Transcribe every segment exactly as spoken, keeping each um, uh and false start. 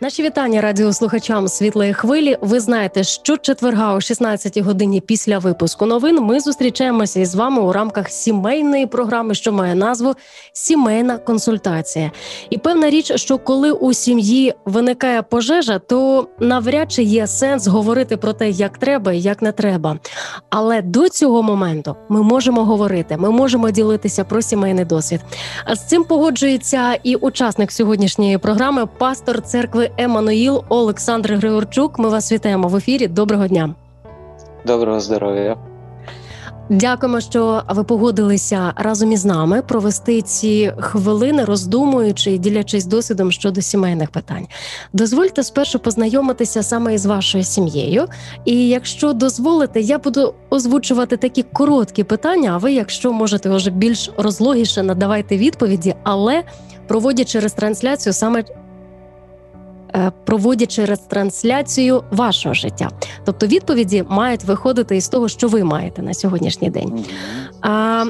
Наші вітання радіослухачам «Світлої хвилі». Ви знаєте, що четверга о шістнадцятій годині після випуску новин ми зустрічаємося із вами у рамках сімейної програми, що має назву «Сімейна консультація». І певна річ, що коли у сім'ї виникає пожежа, то навряд чи є сенс говорити про те, як треба і як не треба. Але до цього моменту ми можемо говорити, ми можемо ділитися про сімейний досвід. А з цим погоджується і учасник сьогоднішньої програми, пастор церкви Еммануїл Олександр Григорчук. Ми вас вітаємо в ефірі. Доброго дня. Доброго здоров'я. Дякуємо, що ви погодилися разом із нами провести ці хвилини, роздумуючи і ділячись досвідом щодо сімейних питань. Дозвольте спершу познайомитися саме із вашою сім'єю. І якщо дозволите, я буду озвучувати такі короткі питання, а ви, якщо можете, вже більш розлогіше надавайте відповіді, але проводячи через трансляцію саме проводячи ретрансляцію вашого життя. Тобто відповіді мають виходити із того, що ви маєте на сьогоднішній день. А,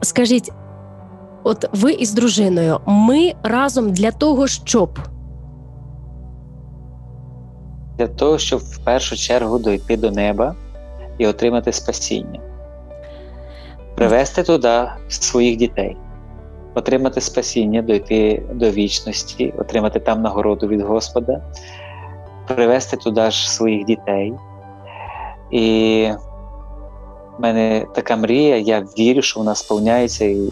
скажіть, от ви із дружиною, ми разом для того, щоб? Для того, щоб в першу чергу дойти до неба і отримати спасіння. Привести туди своїх дітей. Отримати спасіння, дойти до вічності, отримати там нагороду від Господа, привести туди ж своїх дітей. І в мене така мрія, я вірю, що вона сповняється, і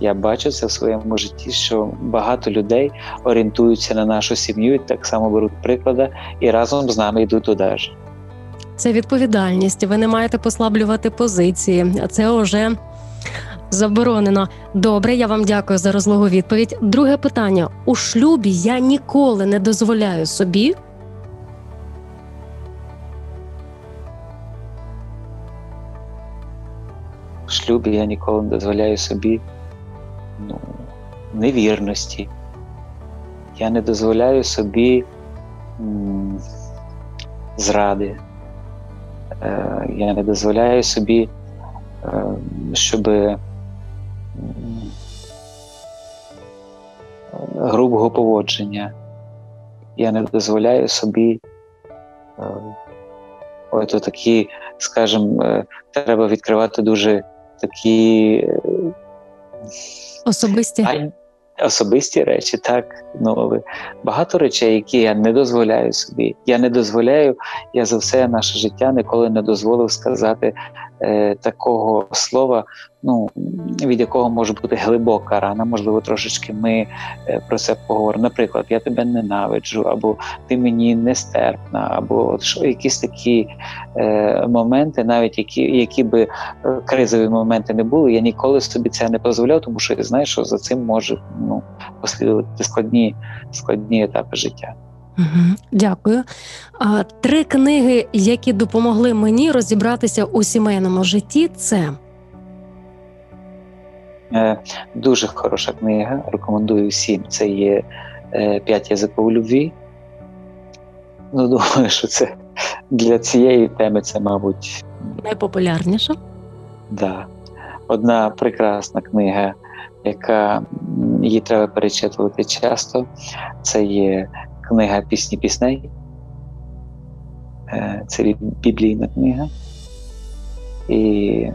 я бачу це в своєму житті, що багато людей орієнтуються на нашу сім'ю і так само беруть приклади, і разом з нами йдуть туди ж. Це відповідальність, ви не маєте послаблювати позиції, а це вже... заборонено. Добре, я вам дякую за розлогу відповідь. Друге питання. У шлюбі я ніколи не дозволяю собі... У шлюбі я ніколи не дозволяю собі ну, невірності. Я не дозволяю собі м- зради. Е- я не дозволяю собі, е- щоб... грубого поводження. Я не дозволяю собі ось такі, скажімо, треба відкривати дуже такі особисті, а, особисті речі, так. Ну, багато речей, які я не дозволяю собі. Я не дозволяю, я за все наше життя ніколи не дозволив сказати е, такого слова, ну, від якого може бути глибока рана, можливо, трошечки ми про це поговоримо. Наприклад, я тебе ненавиджу, або ти мені нестерпна, або от що, якісь такі е, моменти, навіть які, які би кризові моменти не були, я ніколи собі це не дозволяв, тому що я знаю, що за цим може ну, послідувати складні, складні етапи життя. Дякую. Три книги, які допомогли мені розібратися у сімейному житті, це... Дуже хороша книга, рекомендую всім. Це є «П'ять язиків у любові». Ну, думаю, що це для цієї теми це, мабуть... найпопулярніша. Так. Да. Одна прекрасна книга, яка її треба перечитувати часто. Це є книга «Пісні пісней». Це біблійна книга. І...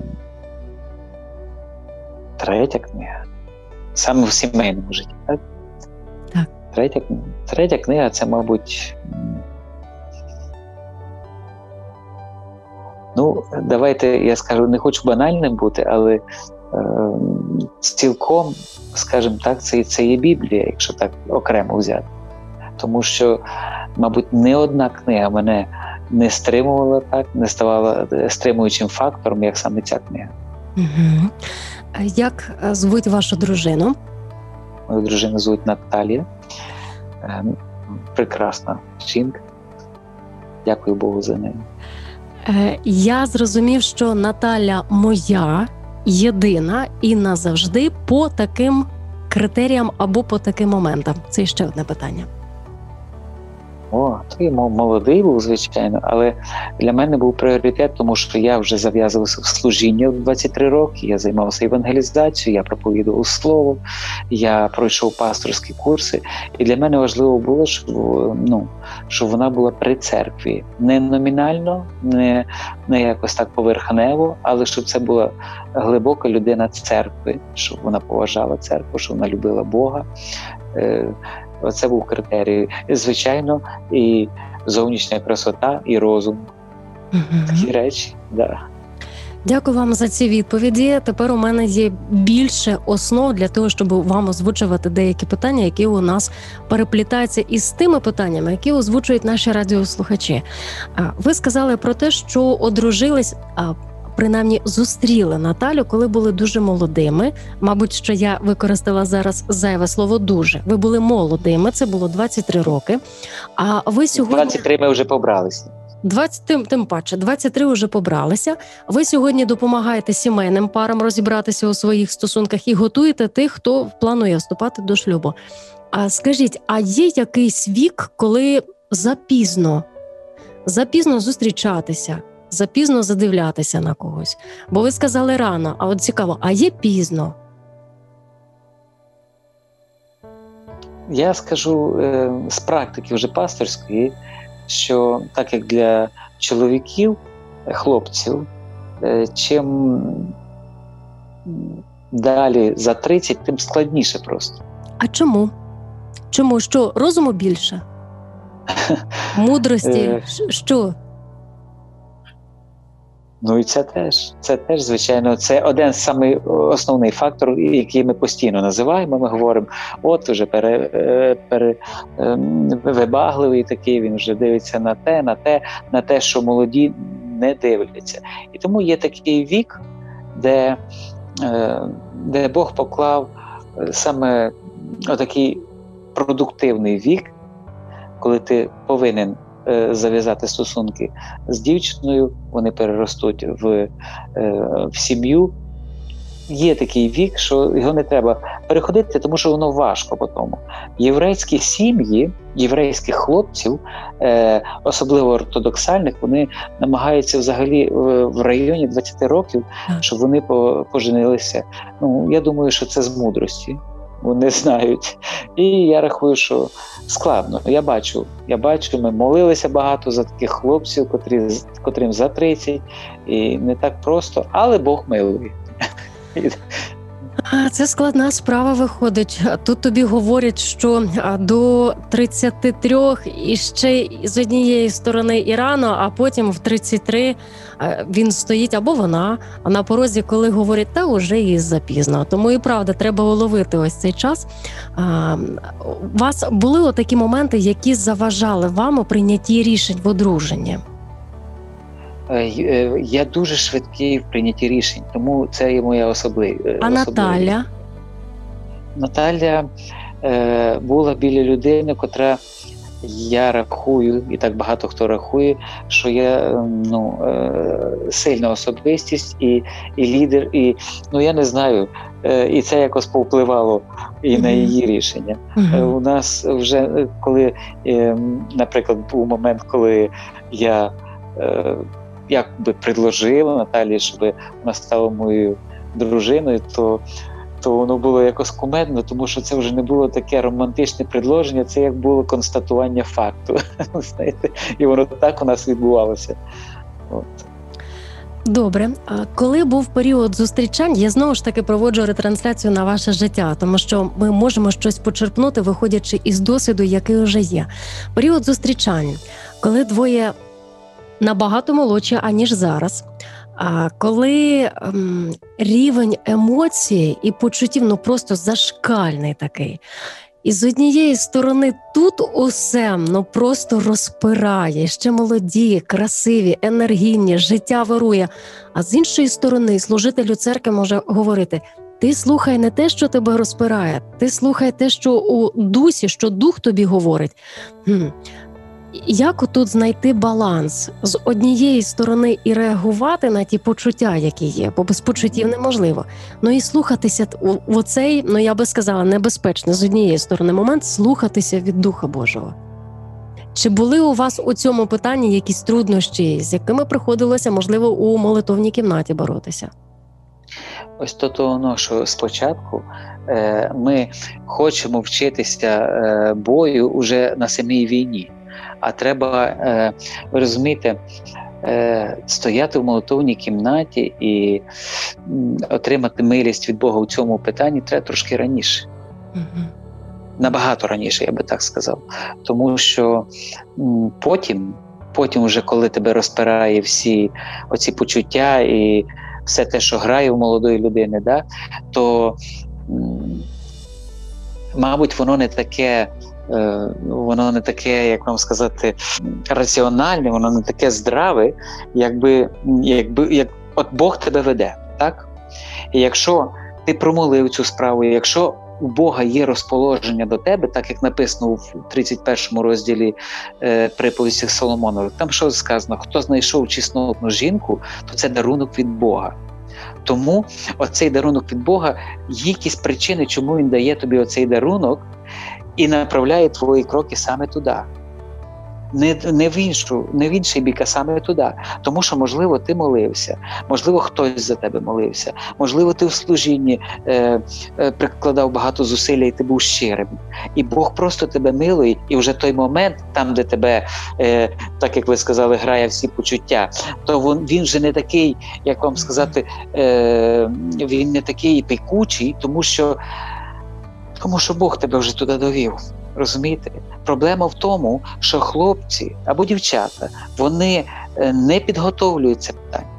третя книга. Саме в сімейному житті, так? Так. Третя, третя книга – це, мабуть... Ну, давайте, я скажу, не хочу банальним бути, але е, цілком скажімо так, це, це є Біблія, якщо так окремо взяти. Тому що, мабуть, не одна книга мене не стримувала так, не ставала стримуючим фактором, як саме ця книга. Угу. Як звуть вашу дружину? Мою дружину звуть Наталія. Прекрасна жінка. Дякую Богу за неї. Я зрозумів, що Наталя моя, єдина і назавжди по таким критеріям або по таким моментам. Це ще одне питання. О, той молодий був, звичайно, але для мене був пріоритет, тому що я вже зав'язувався в служінні в двадцять три роки, я займався евангелізацією, я проповідував слово, я пройшов пасторські курси, і для мене важливо було, щоб, ну, щоб вона була при церкві. Не номінально, не, не якось так поверхнево, але щоб це була глибока людина церкви, щоб вона поважала церкву, щоб вона любила Бога. Це був критерій. Звичайно, і зовнішня красота, і розум. Угу. Такі речі, да. Дякую вам за ці відповіді. Тепер у мене є більше основ для того, щоб вам озвучувати деякі питання, які у нас переплітаються із тими питаннями, які озвучують наші радіослухачі. Ви сказали про те, що одружились, принаймні зустріли Наталю, коли були дуже молодими. Мабуть, що я використала зараз зайве слово «дуже». Ви були молодими, це було двадцять три роки. А ви сьогодні... двадцять три ми вже побралися. двадцять, тим, тим паче, двадцять три вже побралися. Ви сьогодні допомагаєте сімейним парам розібратися у своїх стосунках і готуєте тих, хто планує вступати до шлюбу. А скажіть, а є якийсь вік, коли запізно, запізно зустрічатися? Запізно задивлятися на когось. Бо ви сказали рано, а от цікаво, а є пізно? Я скажу з практики вже пасторської, що так як для чоловіків, хлопців, чим далі за тридцять, тим складніше просто. А чому? Чому? Що? Розуму більше? Мудрості? Що? Ну і це теж, це теж, звичайно, це один з самих основних факторів, який ми постійно називаємо, ми говоримо, от уже пере, пере, вибагливий такий, він вже дивиться на те, на те, на те, що молоді не дивляться. І тому є такий вік, де, де Бог поклав саме отакий продуктивний вік, коли ти повинен зав'язати стосунки з дівчиною, вони переростуть в, в сім'ю. Є такий вік, що його не треба переходити, тому що воно важко по тому. Єврейські сім'ї, єврейських хлопців, особливо ортодоксальних, вони намагаються взагалі в районі двадцяти років, щоб вони поженилися. Ну, я думаю, що це з мудрості. Вони знають. І я рахую, що складно. Я бачу, я бачу, ми молилися багато за таких хлопців, котрі, котрим за тридцять, і не так просто, але Бог милує. Це складна справа виходить. Тут тобі говорять, що до тридцяти трьох і ще з однієї сторони і рано, а потім в тридцять три він стоїть або вона на порозі, коли говорять, та уже і запізно. Тому і правда, треба уловити ось цей час. У вас були отакі моменти, які заважали вам у прийнятті рішень в одруженні? Я дуже швидкий в прийнятті рішень, тому це є моя особливість. А Наталя? Наталя е, була біля людини, котра, я рахую, і так багато хто рахує, що я ну, е, сильна особистість і, і лідер, і, ну я не знаю, е, і це якось повпливало і mm-hmm. на її рішення. Mm-hmm. Е, у нас вже, коли, е, наприклад, був момент, коли я е, як би предложила Наталі, щоб вона стала моєю дружиною, то, то воно було якось кумедно, тому що це вже не було таке романтичне предложення, це як було констатування факту. Знаєте? І воно так у нас відбувалося. От. Добре. А коли був період зустрічань, я знову ж таки проводжу ретрансляцію на ваше життя, тому що ми можемо щось почерпнути, виходячи із досвіду, який вже є. Період зустрічань, коли двоє набагато молодші, аніж зараз. коли рівень емоцій і почуттів, ну, просто зашкальний такий. І з однієї сторони тут усе, ну, просто розпирає, ще молоді, красиві, енергійні, життя вирує. А з іншої сторони служителю церкви може говорити: ти слухай не те, що тебе розпирає, ти слухай те, що у дусі, що дух тобі говорить. Хм. Як отут знайти баланс? З однієї сторони і реагувати на ті почуття, які є, бо без почуттів неможливо. Ну і слухатися в оцей, ну я би сказала, небезпечний з однієї сторони момент, слухатися від Духа Божого. Чи були у вас у цьому питанні якісь труднощі, з якими приходилося, можливо, у молитовній кімнаті боротися? Ось то того, що спочатку ми хочемо вчитися бою уже на самій війні. А треба, ви розумієте, стояти в молитовній кімнаті і отримати милість від Бога у цьому питанні треба трошки раніше. Угу. Набагато раніше, я би так сказав. Тому що потім, потім вже коли тебе розпирає всі оці почуття і все те, що грає у молодої людини, да, то, мабуть, воно не таке... воно не таке, як вам сказати, раціональне, воно не таке здраве, якби, якби як, от Бог тебе веде, так? І якщо ти промолив цю справу, якщо у Бога є розположення до тебе, так як написано в тридцять першому розділі е, приповісті Соломонових, там що сказано, хто знайшов чеснотну жінку, то це дарунок від Бога. Тому оцей дарунок від Бога, якісь причини, чому він дає тобі оцей дарунок, і направляє твої кроки саме туди. Не, не, в іншу, не в інший бік, а саме туди. Тому що, можливо, ти молився, можливо, хтось за тебе молився, можливо, ти в служінні е, е, прикладав багато зусилля, і ти був щирим. І Бог просто тебе милує, і вже той момент, там, де тебе, е, так як ви сказали, грає всі почуття, то він, він вже не такий, як вам сказати, е, він не такий пекучий, тому що Тому що Бог тебе вже туди довів, розумієте? Проблема в тому, що хлопці або дівчата, вони не підготовлюються питання.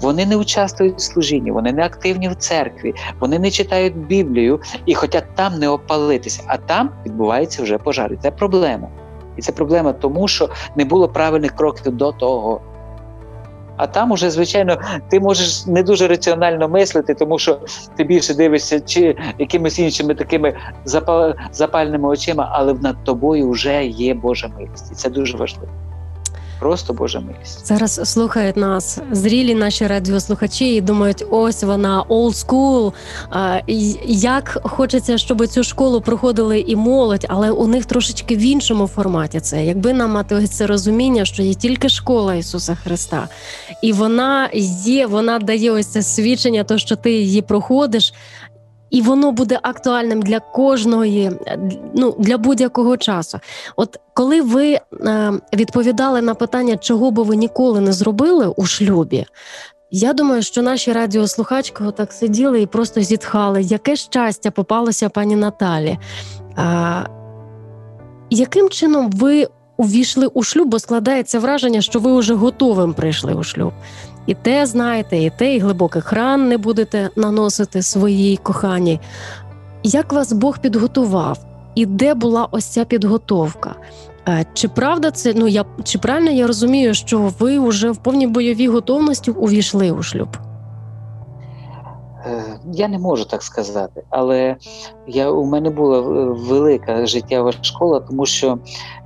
Вони не участвують в служінні, вони не активні в церкві, вони не читають Біблію і хочуть там не опалитися, а там відбувається вже пожар. І це проблема. І це проблема тому, що не було правильних кроків до того. А там уже, звичайно, ти можеш не дуже раціонально мислити, тому що ти більше дивишся чи якимись іншими такими запальними очима, але над тобою вже є Божа милість. І це дуже важливо. Просто Божа милість. Зараз слухають нас зрілі наші радіослухачі і думають, ось вона, old school. Як хочеться, щоб цю школу проходили і молодь, але у них трошечки в іншому форматі це. Якби нам мати це розуміння, що є тільки школа Ісуса Христа. І вона є, вона дає ось це свідчення, то, що ти її проходиш, і воно буде актуальним для кожної, ну, для будь-якого часу. От коли ви відповідали на питання, чого би ви ніколи не зробили у шлюбі, я думаю, що наші радіослухачки так сиділи і просто зітхали. Яке щастя попалося пані Наталі. А, яким чином ви увійшли у шлюб, бо складається враження, що ви вже готовим прийшли у шлюб. І те, знаєте, і те, і глибоких ран не будете наносити своїй коханій. Як вас Бог підготував? І де була ось ця підготовка? Чи правда це, ну я чи правильно я розумію, що ви вже в повній бойовій готовності увійшли у шлюб? Я не можу так сказати, але я, у мене була велика життєва школа, тому що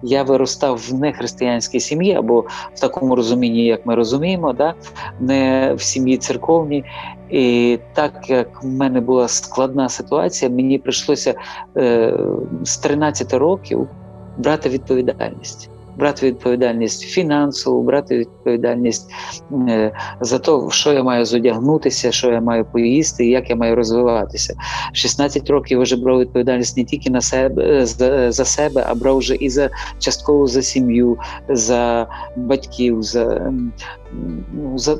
я виростав в нехристиянській сім'ї, або в такому розумінні, як ми розуміємо, да? Не в сім'ї церковній. І так як в мене була складна ситуація, мені прийшлося е, з тринадцяти років брати відповідальність. Брати відповідальність фінансову, брати відповідальність за те, що я маю зодягнутися, що я маю поїсти і як я маю розвиватися. шістнадцять років вже брав відповідальність не тільки на себе, за, за себе, а брав вже і за частково за сім'ю, за батьків, за, за,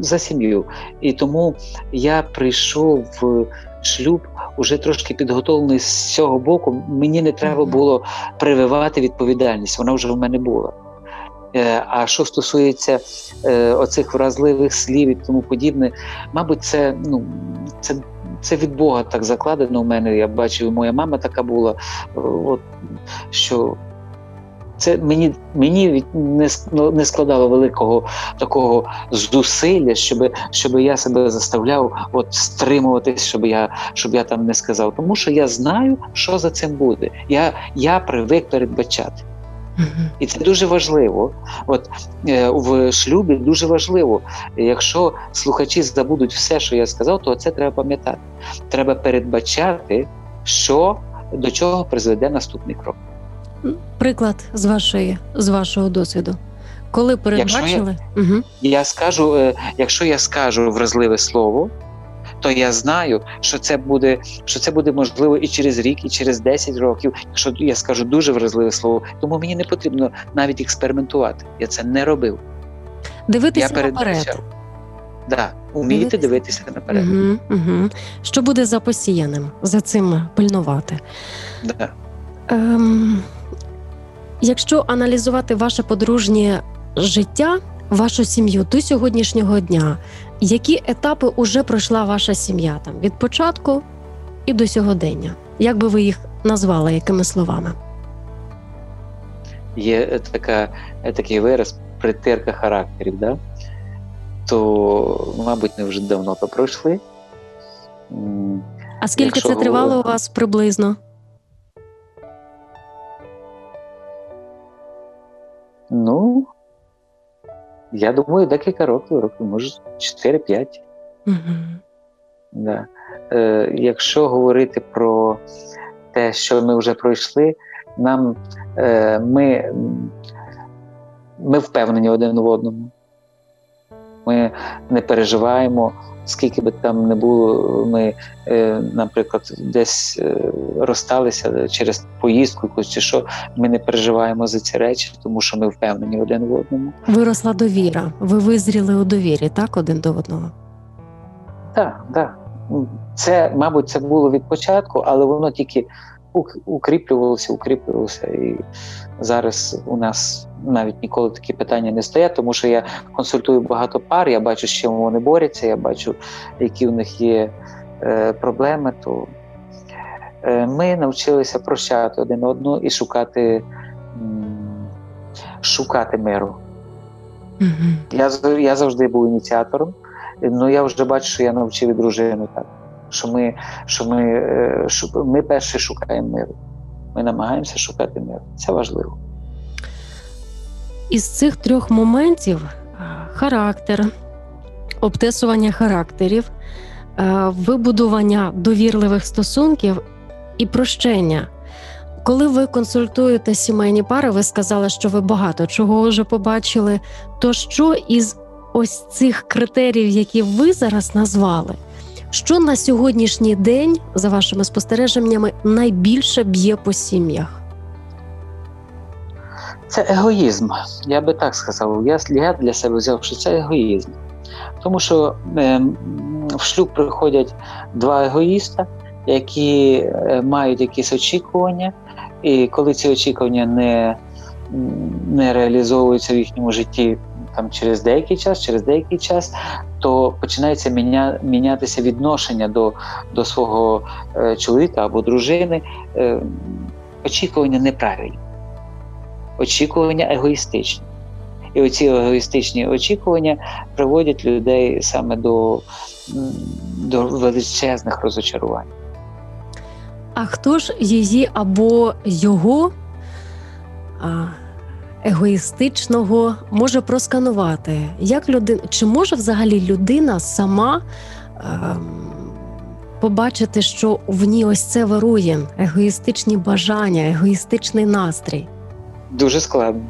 за сім'ю. І тому я прийшов в шлюб уже трошки підготовлений з цього боку, мені не треба було прививати відповідальність, вона вже в мене була. А що стосується оцих вразливих слів і тому подібне, мабуть, це, ну, це, це від Бога так закладено в мене. Я бачив, моя мама така була, от, що це мені, мені не, не складало великого такого зусилля, щоб, щоб я себе заставляв от, стримуватись, щоб я, щоб я там не сказав. Тому що я знаю, що за цим буде. Я, я привик передбачати. І це дуже важливо. От в шлюбі дуже важливо. Якщо слухачі забудуть все, що я сказав, то це треба пам'ятати. Треба передбачати, що, до чого призведе наступний крок. Приклад з вашої, з вашого досвіду. Коли передбачили? Якщо я, я скажу, якщо я скажу вразливе слово, то я знаю, що це буде, що це буде можливо і через рік, і через десять років, якщо я скажу дуже вразливе слово. Тому мені не потрібно навіть експериментувати. Я це не робив. Дивитися наперед. Так, да, вміти дивитися, дивитися наперед. Угу, угу. Що буде за посіяним, за цим пильнувати. Да. Ем, якщо аналізувати ваше подружнє життя, вашу сім'ю до сьогоднішнього дня, які етапи уже пройшла ваша сім'я там від початку і до сьогодення? Як би ви їх назвали, якими словами? Є така, такий вираз притирка характерів, да? То, мабуть, ми вже давно то пройшли. А скільки Якщо... це тривало у вас приблизно? Ну, я думаю, декілька років, років, може, чотири-п'ять. Угу. Да. Е, якщо говорити про те, що ми вже пройшли, нам, е, ми, ми впевнені один в одному. Ми не переживаємо, скільки би там не було, ми, е, наприклад, десь е, розсталися через поїздку чи що, ми не переживаємо за ці речі, тому що ми впевнені один в одному. Виросла довіра, ви визріли у довірі, так, один до одного? Так, так. Це, мабуть, це було від початку, але воно тільки укріплювалося, укріплювалося, і зараз у нас навіть ніколи такі питання не стоять, тому що я консультую багато пар, я бачу, з чим вони борються, я бачу, які в них є е, проблеми, то е, ми навчилися прощати один одного і шукати, м, шукати миру. Mm-hmm. Я, я завжди був ініціатором, але я вже бачу, що я навчив і дружину так. Що ми, що ми, що ми перше шукаємо миру. Ми намагаємося шукати миру. Це важливо. Із цих трьох моментів – характер, обтесування характерів, вибудування довірливих стосунків і прощення. Коли ви консультуєте сімейні пари, ви сказали, що ви багато чого вже побачили. То що із ось цих критеріїв, які ви зараз назвали, що на сьогоднішній день, за вашими спостереженнями, найбільше б'є по сім'ях? Це егоїзм. Я би так сказав. Я для себе взяв, що це егоїзм. Тому що е, в шлюб приходять два егоїста, які мають якісь очікування, і коли ці очікування не, не реалізовуються в їхньому житті, там через деякий час, через деякий час, то починається міня, мінятися відношення до, до свого е, чоловіка або дружини. Е, очікування неправильні, очікування егоїстичні. І оці егоїстичні очікування приводять людей саме до, до величезних розочарувань. А хто ж її або його А... егоїстичного може просканувати? Як людина, чи може взагалі людина сама е, побачити, що в ній ось це вирує? Егоїстичні бажання, егоїстичний настрій? Дуже складно.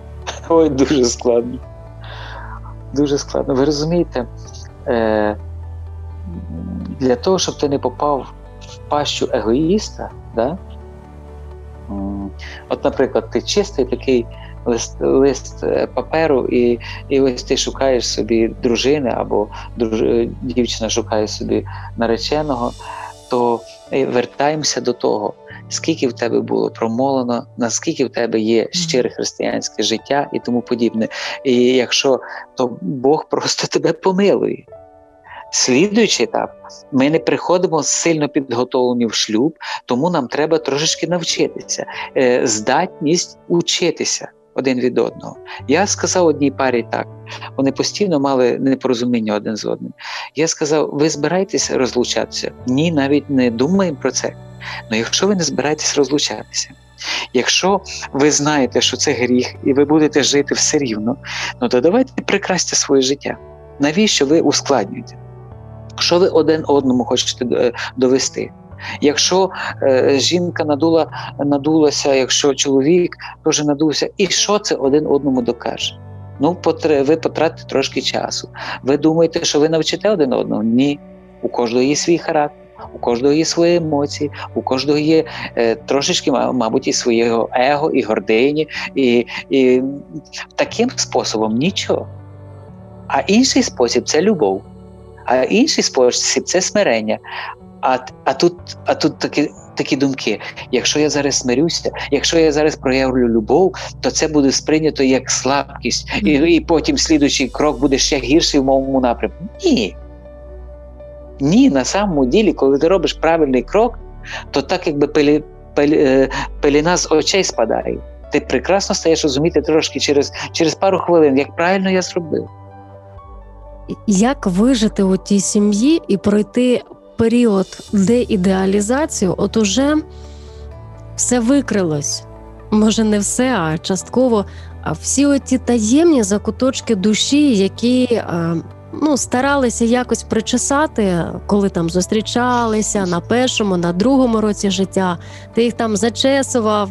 Ой, дуже складно. Дуже складно. Ви розумієте, е, для того, щоб ти не попав в пащу егоїста, да? От, наприклад, ти чистий такий Лист, лист паперу, і, і ось ти шукаєш собі дружини, або друж... дівчина шукає собі нареченого, то вертаємося до того, скільки в тебе було промолено, наскільки в тебе є щире християнське життя і тому подібне. І якщо, то Бог просто тебе помилує. Слідуючий етап, ми не приходимо сильно підготовлені в шлюб, тому нам треба трошечки навчитися, здатність учитися один від одного. Я сказав одній парі так, вони постійно мали непорозуміння один з одним. Я сказав, ви збираєтесь розлучатися? Ні, навіть не думаємо про це. Ну, якщо ви не збираєтесь розлучатися, якщо ви знаєте, що це гріх, і ви будете жити все рівно, ну то давайте прикрасьте своє життя. Навіщо ви ускладнюєте? Що ви один одному хочете довести? Якщо е, жінка надула, надулася, якщо чоловік теж надувся, і що це один одному докаже? Ну, потр... ви потратите трошки часу. Ви думаєте, що ви навчите один одного? Ні. У кожного є свій характер, у кожного є свої емоції, у кожного є е, трошечки, мабуть, і своєго его, і гордині. І, і таким способом нічого. А інший спосіб – це любов. А інший спосіб – це смирення. А, а тут, а тут такі, такі думки. Якщо я зараз смирюся, якщо я зараз проявлю любов, то це буде сприйнято як слабкість. І, і потім слідуючий крок буде ще гірший в моєму напрямку. Ні. Ні, на самому ділі, коли ти робиш правильний крок, то так якби пелі, пелі, пеліна з очей спадає. Ти прекрасно стаєш розуміти трошки через, через пару хвилин, як правильно я зробив. Як вижити у тій сім'ї і пройти період деідеалізації, от уже все викрилось. Може не все, а частково. А всі оті таємні закуточки душі, які ну, старалися якось причесати, коли там зустрічалися на першому, на другому році життя. Ти їх там зачесував,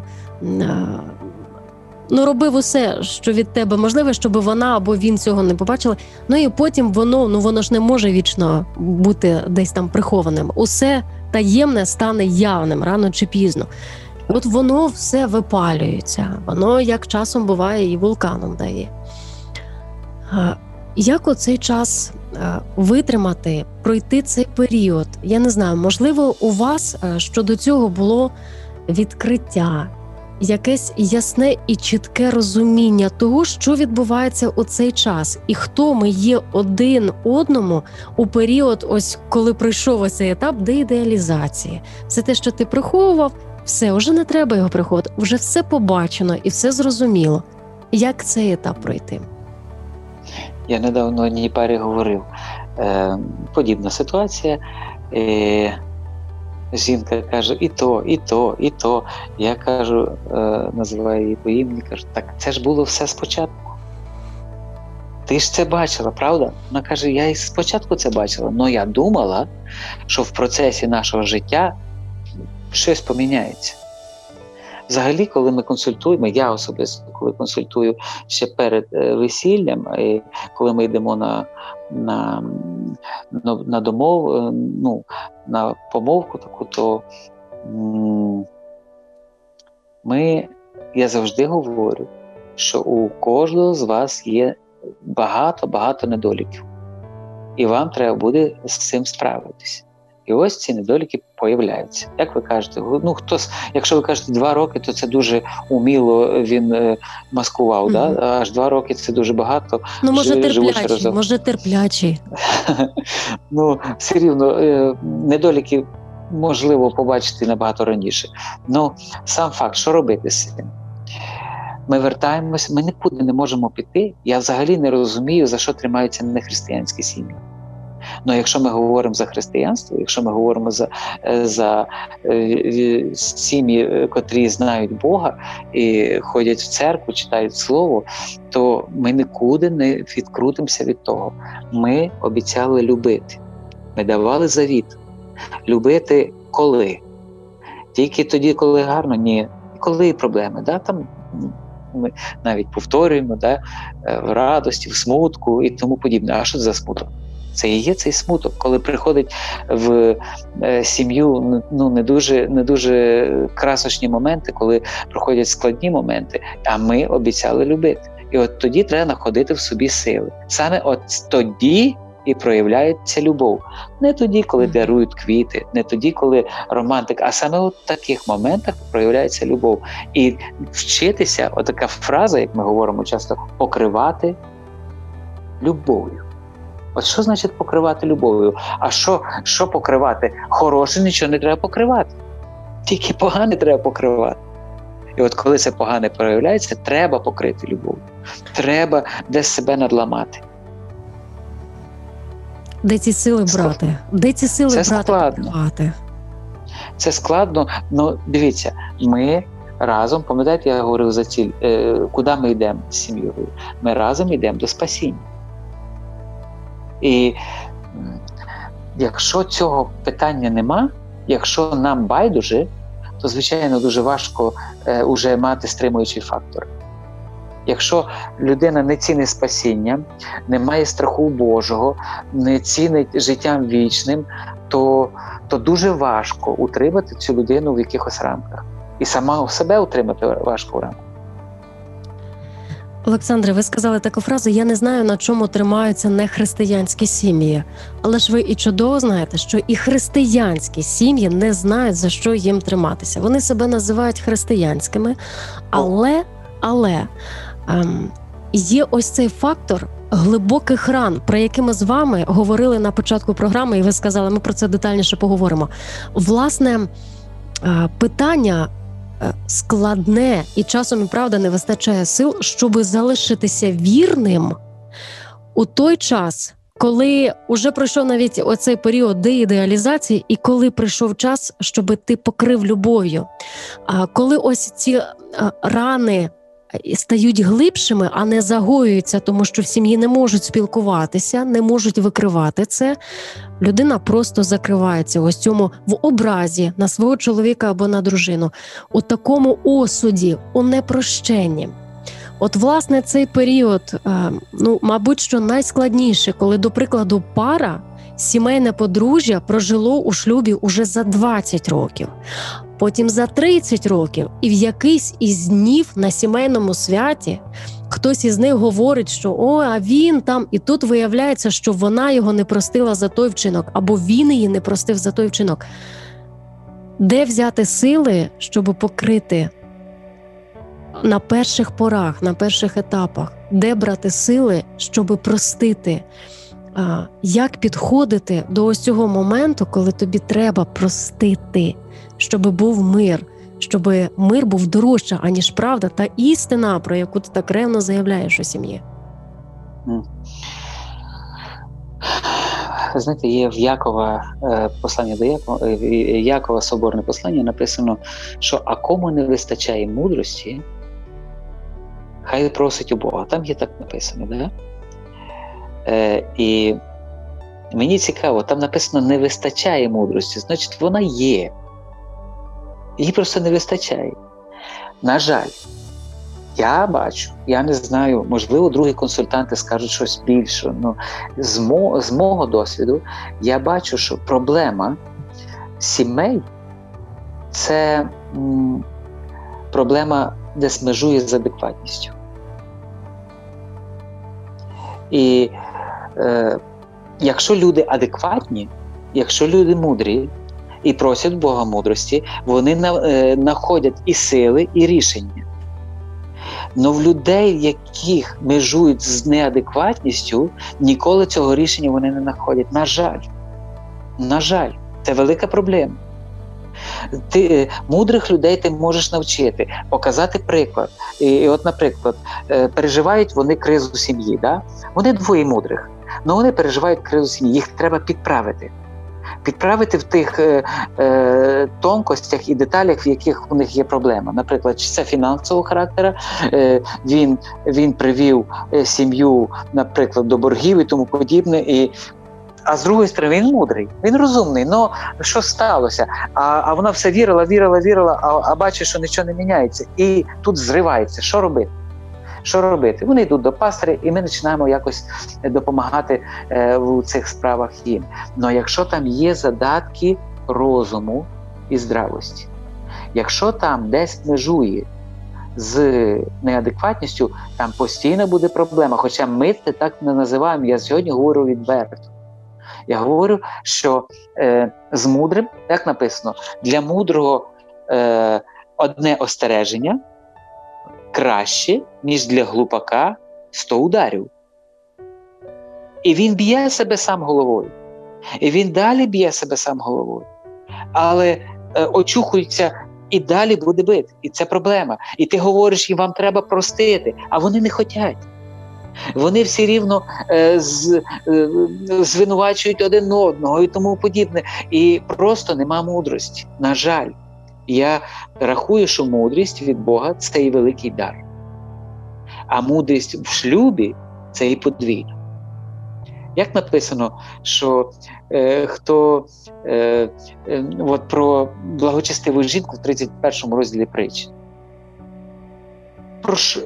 ну, робив усе, що від тебе можливе, щоб вона або він цього не побачили. Ну, і потім воно, ну, воно ж не може вічно бути десь там прихованим. Усе таємне стане явним рано чи пізно. От воно все випалюється. Воно, як часом буває, і вулканом дає. Як у цей час витримати, пройти цей період? Я не знаю, можливо, у вас щодо цього було відкриття, якесь ясне і чітке розуміння того, що відбувається у цей час, і хто ми є один одному у період, ось коли пройшов ось цей етап деідеалізації. Все те, що ти приховував, все, вже не треба його приховувати, вже все побачено і все зрозуміло. Як цей етап пройти? Я недавно одній парі говорив. Е, подібна ситуація. Е... Жінка каже, і то, і то, і то. Я кажу, називаю її по імені, кажу, так це ж було все спочатку. Ти ж це бачила, правда? Вона каже, я і спочатку це бачила, але я думала, що в процесі нашого життя щось поміняється. Взагалі, коли ми консультуємо, я особисто, коли консультую ще перед весіллям, і коли ми йдемо на, на, на, домов, ну, на помовку таку, то ми, я завжди говорю, що у кожного з вас є багато-багато недоліків. І вам треба буде з цим справитися. І ось ці недоліки появляються. Як ви кажете, ну хтось, якщо ви кажете два роки, то це дуже уміло він маскував, угу. Да? Аж два роки це дуже багато. Ну, може, Жив, терплячий, може терплячий. Ну, все рівно, недоліки можливо побачити набагато раніше. Ну, сам факт, що робити з цим? Ми вертаємось, ми нікуди не можемо піти. Я взагалі не розумію, за що тримаються нехристиянські сім'ї. Ну, якщо ми говоримо за християнство, якщо ми говоримо за, за сім'ї, котрі знають Бога і ходять в церкву, читають Слово, то ми нікуди не відкрутимося від того. Ми обіцяли любити. Ми давали завіт. Любити коли? Тільки тоді, коли гарно? Ні. Коли проблеми? Да? Там ми навіть повторюємо, да? В радості, в смутку і тому подібне. А що це за смуток? Це і є цей смуток, коли приходить в сім'ю ну, не дуже, не дуже красочні моменти, коли проходять складні моменти, а ми обіцяли любити. І от тоді треба знаходити в собі сили. Саме от тоді і проявляється любов. Не тоді, коли дарують квіти, не тоді, коли романтик, а саме в таких моментах проявляється любов. І вчитися, отака фраза, як ми говоримо часто, покривати любов'ю. От що значить покривати любов'ю? А що, що покривати? Хороше нічого не треба покривати. Тільки погане треба покривати. І от коли це погане проявляється, треба покрити любов. Треба десь себе надламати. Де ці сили брати? Де ці сили брати? Це складно. Це складно. Ну, дивіться, ми разом, пам'ятаєте, я говорив за ціль, е, куди ми йдемо з сім'єю? Ми разом йдемо до спасіння. І якщо цього питання нема, якщо нам байдуже, то, звичайно, дуже важко е, уже мати стримуючий фактор. Якщо людина не цінить спасіння, не має страху Божого, не цінить життям вічним, то, то дуже важко утримати цю людину в якихось рамках. І сама себе утримати важко в рамках. Олександре, ви сказали таку фразу: «Я не знаю, на чому тримаються нехристиянські сім'ї». Але ж ви і чудово знаєте, що і християнські сім'ї не знають, за що їм триматися. Вони себе називають християнськими, але, але ем, є ось цей фактор глибоких ран, про які ми з вами говорили на початку програми, і ви сказали, ми про це детальніше поговоримо. Власне, е, питання складне, і часом, і правда, не вистачає сил, щоб залишитися вірним у той час, коли уже пройшов навіть оцей період деідеалізації, і коли прийшов час, щоб ти покрив любов'ю. А коли ось ці рани стають глибшими, а не загоюються, тому що в сім'ї не можуть спілкуватися, не можуть викривати це, людина просто закривається ось цьому в образі на свого чоловіка або на дружину, у такому осуді, у непрощенні. От, власне, цей період, ну, мабуть, що найскладніше, коли, до прикладу, пара, сімейне подружжя прожило у шлюбі уже за двадцять років, потім за тридцять років, і в якийсь із днів на сімейному святі хтось із них говорить, що «о, а він там», і тут виявляється, що вона його не простила за той вчинок, або він її не простив за той вчинок. Де взяти сили, щоб покрити на перших порах, на перших етапах? Де брати сили, щоб простити? Як підходити до ось цього моменту, коли тобі треба простити, щоб був мир, щоб мир був дорожче, аніж правда та істина, про яку ти так ревно заявляєш у сім'ї? Знаєте, є в Якова послання до Якова, Якова соборне послання, написано, що «а кому не вистачає мудрості, хай просить у Бога». Там є так написано, да? Е, і мені цікаво, там написано «не вистачає мудрості», значить вона є. Її просто не вистачає. На жаль, я бачу, я не знаю, можливо, другі консультанти скажуть щось більше, але з, мо, з мого досвіду я бачу, що проблема сімей – це м, проблема, де смежує з адекватністю. І е, якщо люди адекватні, якщо люди мудрі і просять Бога мудрості, вони знаходять на, е, і сили, і рішення. Но в людей, яких межують з неадекватністю, ніколи цього рішення вони не знаходять. На жаль. На жаль. Це велика проблема. Ти мудрих людей ти можеш навчити, показати приклад. І, і от, наприклад, переживають вони кризу сім'ї. Да? Вони двоє мудрих, але вони переживають кризу сім'ї. Їх треба підправити. Підправити в тих е, е, тонкостях і деталях, в яких у них є проблема. Наприклад, чи це фінансового характера, е, він, він привів сім'ю, наприклад, до боргів і тому подібне. І, а з другої сторони, він мудрий, він розумний. Ну, що сталося? А, а вона все вірила, вірила, вірила, а, а бачить, що нічого не міняється. І тут зривається. Що робити? Що робити? Вони йдуть до пастиря, і ми починаємо якось допомагати е, в цих справах їм. Але якщо там є задатки розуму і здравості, якщо там десь межує з неадекватністю, там постійно буде проблема. Хоча ми це так не називаємо, я сьогодні говорю відверто. Я говорю, що е, з мудрим, як написано, для мудрого е, одне остереження краще, ніж для глупака сто ударів. І він б'є себе сам головою. І він далі б'є себе сам головою. Але е, очухується і далі буде бити. І це проблема. І ти говориш, їм вам треба простити, а вони не хочуть. Вони всі рівно е, з, е, звинувачують один одного і тому подібне. І просто нема мудрості. На жаль. Я рахую, що мудрість від Бога – це і великий дар. А мудрість в шлюбі – це і подвійно. Як написано, що е, хто е, е, от про благочестиву жінку в тридцять першому розділі притч. Про ш...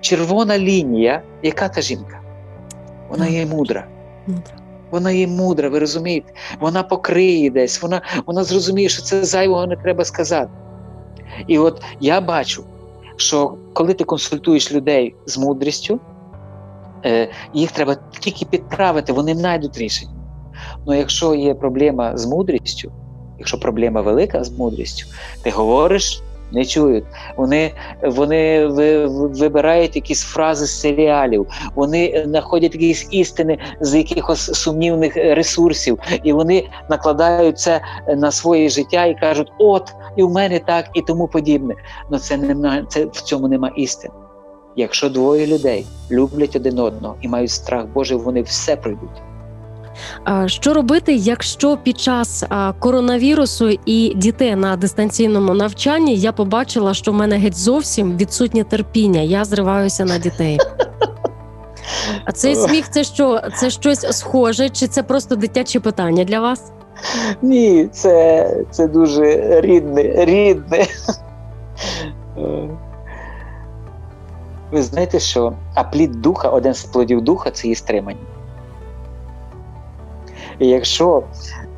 червона лінія, яка та жінка? Вона є мудра. Мудра. Вона є мудра, ви розумієте? Вона покриє десь, вона, вона зрозуміє, що це зайвого не треба сказати. І от я бачу, що коли ти консультуєш людей з мудрістю, е, їх треба тільки підправити, вони знайдуть рішення. Але якщо є проблема з мудрістю, якщо проблема велика з мудрістю, ти говориш, не чують. Вони, вони вибирають якісь фрази з серіалів, вони знаходять якісь істини з якихось сумнівних ресурсів, і вони накладають це на своє життя і кажуть, от, і в мене так, і тому подібне. Но це не, це, в цьому нема істини. Якщо двоє людей люблять один одного і мають страх Божий, вони все пройдуть. Що робити, якщо під час коронавірусу і дітей на дистанційному навчанні я побачила, що в мене геть зовсім відсутнє терпіння, я зриваюся на дітей? А цей сміх – це що? Це щось схоже? Чи це просто дитячі питання для вас? Ні, це, це дуже рідне, рідне. Ви знаєте, що? А плід духа, один з плодів духа – це є стримання. І якщо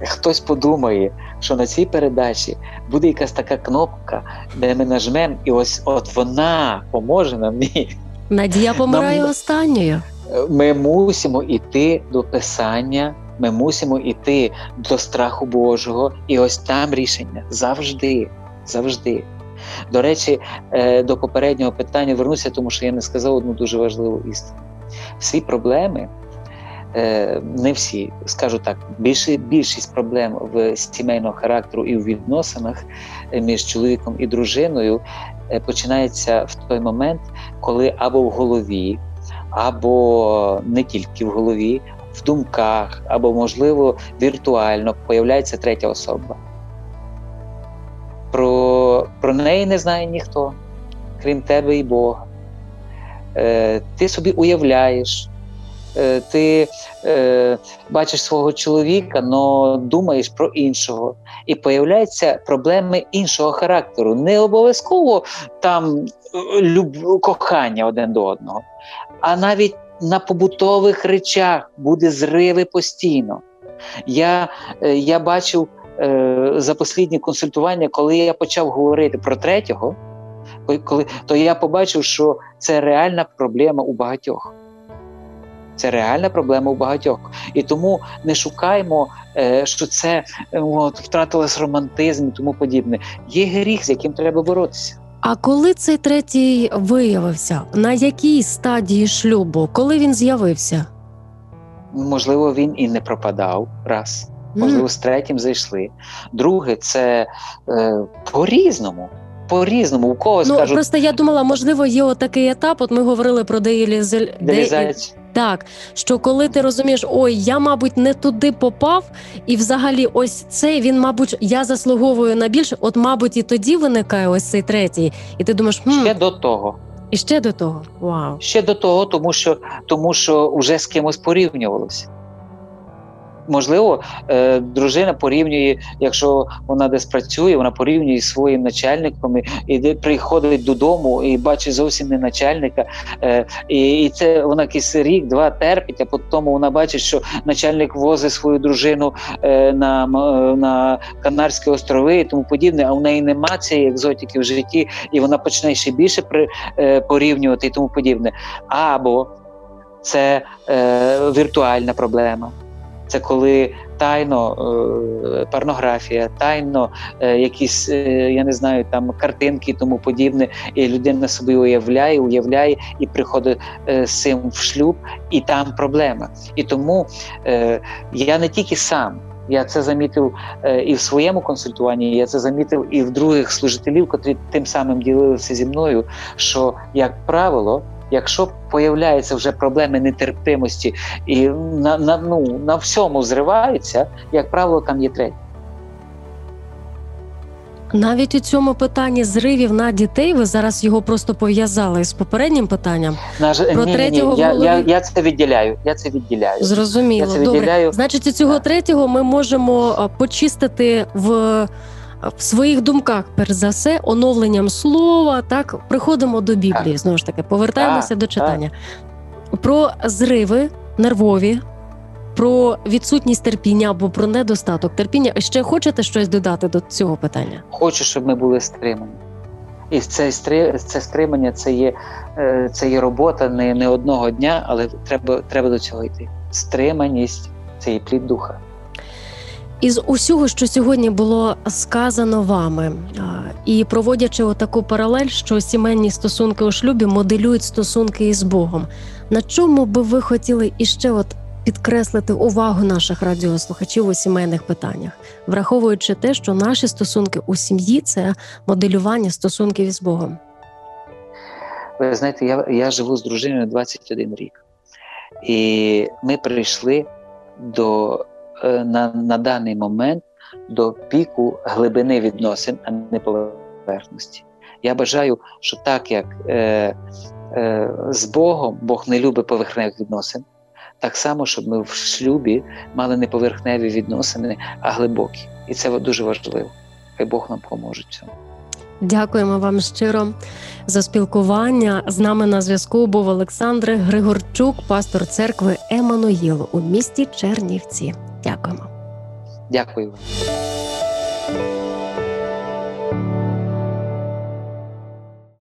хтось подумає, що на цій передачі буде якась така кнопка, де ми нажмемо, і ось от вона поможе нам, ні. Надія помирає нам... останньою. Ми мусимо йти до Писання, ми мусимо йти до страху Божого, і ось там рішення. Завжди, завжди. До речі, до попереднього питання вернуся, тому що я не сказав одну дуже важливу істину. Всі проблеми, не всі, скажу так, більшість проблем в сімейного характеру і в відносинах між чоловіком і дружиною починається в той момент, коли або в голові, або не тільки в голові, в думках, або, можливо, віртуально появляється третя особа. Про, про неї не знає ніхто, крім тебе і Бога. Ти собі уявляєш, ти е, бачиш свого чоловіка, но думаєш про іншого. І появляються проблеми іншого характеру. Не обов'язково там люб... кохання один до одного, а навіть на побутових речах буде зриви постійно. Я, е, я бачив е, за останні консультування, коли я почав говорити про третього, коли, то я побачив, що це реальна проблема у багатьох. Це реальна проблема у багатьох. І тому не шукаємо, що це от, втратилось романтизм і тому подібне. Є гріх, з яким треба боротися. А коли цей третій виявився? На якій стадії шлюбу? Коли він з'явився? Можливо, він і не пропадав. Раз. Можливо, mm. з третім зайшли. Друге, це е, по-різному. По-різному, у когось ну, кажуть... Ну, просто я думала, можливо, є отакий етап, от ми говорили про деілізацію. Деілізацію. Так, що коли ти розумієш, ой, я, мабуть, не туди попав, і взагалі ось цей, він, мабуть, я заслуговую на більше, от, мабуть, і тоді виникає ось цей третій. І ти думаєш, хм. Ще до того. І ще до того, вау. Ще до того, тому що, тому що вже з кимось порівнювалося. Можливо, дружина порівнює, якщо вона десь працює, вона порівнює зі своїм начальником, і приходить додому і бачить зовсім не начальника. І це вона якийсь рік-два терпить, а потім вона бачить, що начальник возить свою дружину на, на Канарські острови і тому подібне, а в неї нема цієї екзотики в житті, і вона почне ще більше порівнювати і тому подібне. Або це віртуальна проблема. Це коли тайно порнографія, тайно якісь, я не знаю, там картинки і тому подібне, і людина собі уявляє, уявляє і приходить з цим в шлюб, і там проблема. І тому я не тільки сам, я це замітив і в своєму консультуванні, я це замітив і в других служителів, котрі тим самим ділилися зі мною, що, як правило, якщо появляються вже проблеми нетерпимості і на, на, ну, на всьому зриваються, як правило, там є третій. Навіть у цьому питанні зривів на дітей, ви зараз його просто пов'язали з попереднім питанням. Наш... Про ні, третього ні, ні. Я, голові... я, я це відділяю. Я це відділяю. Зрозуміло. Я це відділяю. Добре. Значить, у цього третього ми можемо почистити в... в своїх думках, перш за все, оновленням слова, так, приходимо до Біблії, так. Знову ж таки, повертаємося так, до читання. Так. Про зриви нервові, про відсутність терпіння або про недостаток терпіння. Ще хочете щось додати до цього питання? Хочу, щоб ми були стримані. І це, це стримання, це є, це є робота не, не одного дня, але треба, треба до цього йти. Стриманість – це і плід духа. Із усього, що сьогодні було сказано вами, і проводячи отаку паралель, що сімейні стосунки у шлюбі моделюють стосунки із Богом, на чому би ви хотіли іще от підкреслити увагу наших радіослухачів у сімейних питаннях, враховуючи те, що наші стосунки у сім'ї – це моделювання стосунків із Богом? Ви знаєте, я, я живу з дружиною двадцять один рік. І ми прийшли до... На, на даний момент до піку глибини відносин, а не поверхності. Я бажаю, що так як е, е, з Богом Бог не любить поверхневих відносин, так само, щоб ми в шлюбі мали не поверхневі відносини, а глибокі. І це дуже важливо. Хай Бог нам поможе в цьому. Дякуємо вам щиро за спілкування. З нами на зв'язку був Олександр Григорчук, пастор церкви Еммануїл у місті Чернівці. Дякуємо. Дякую.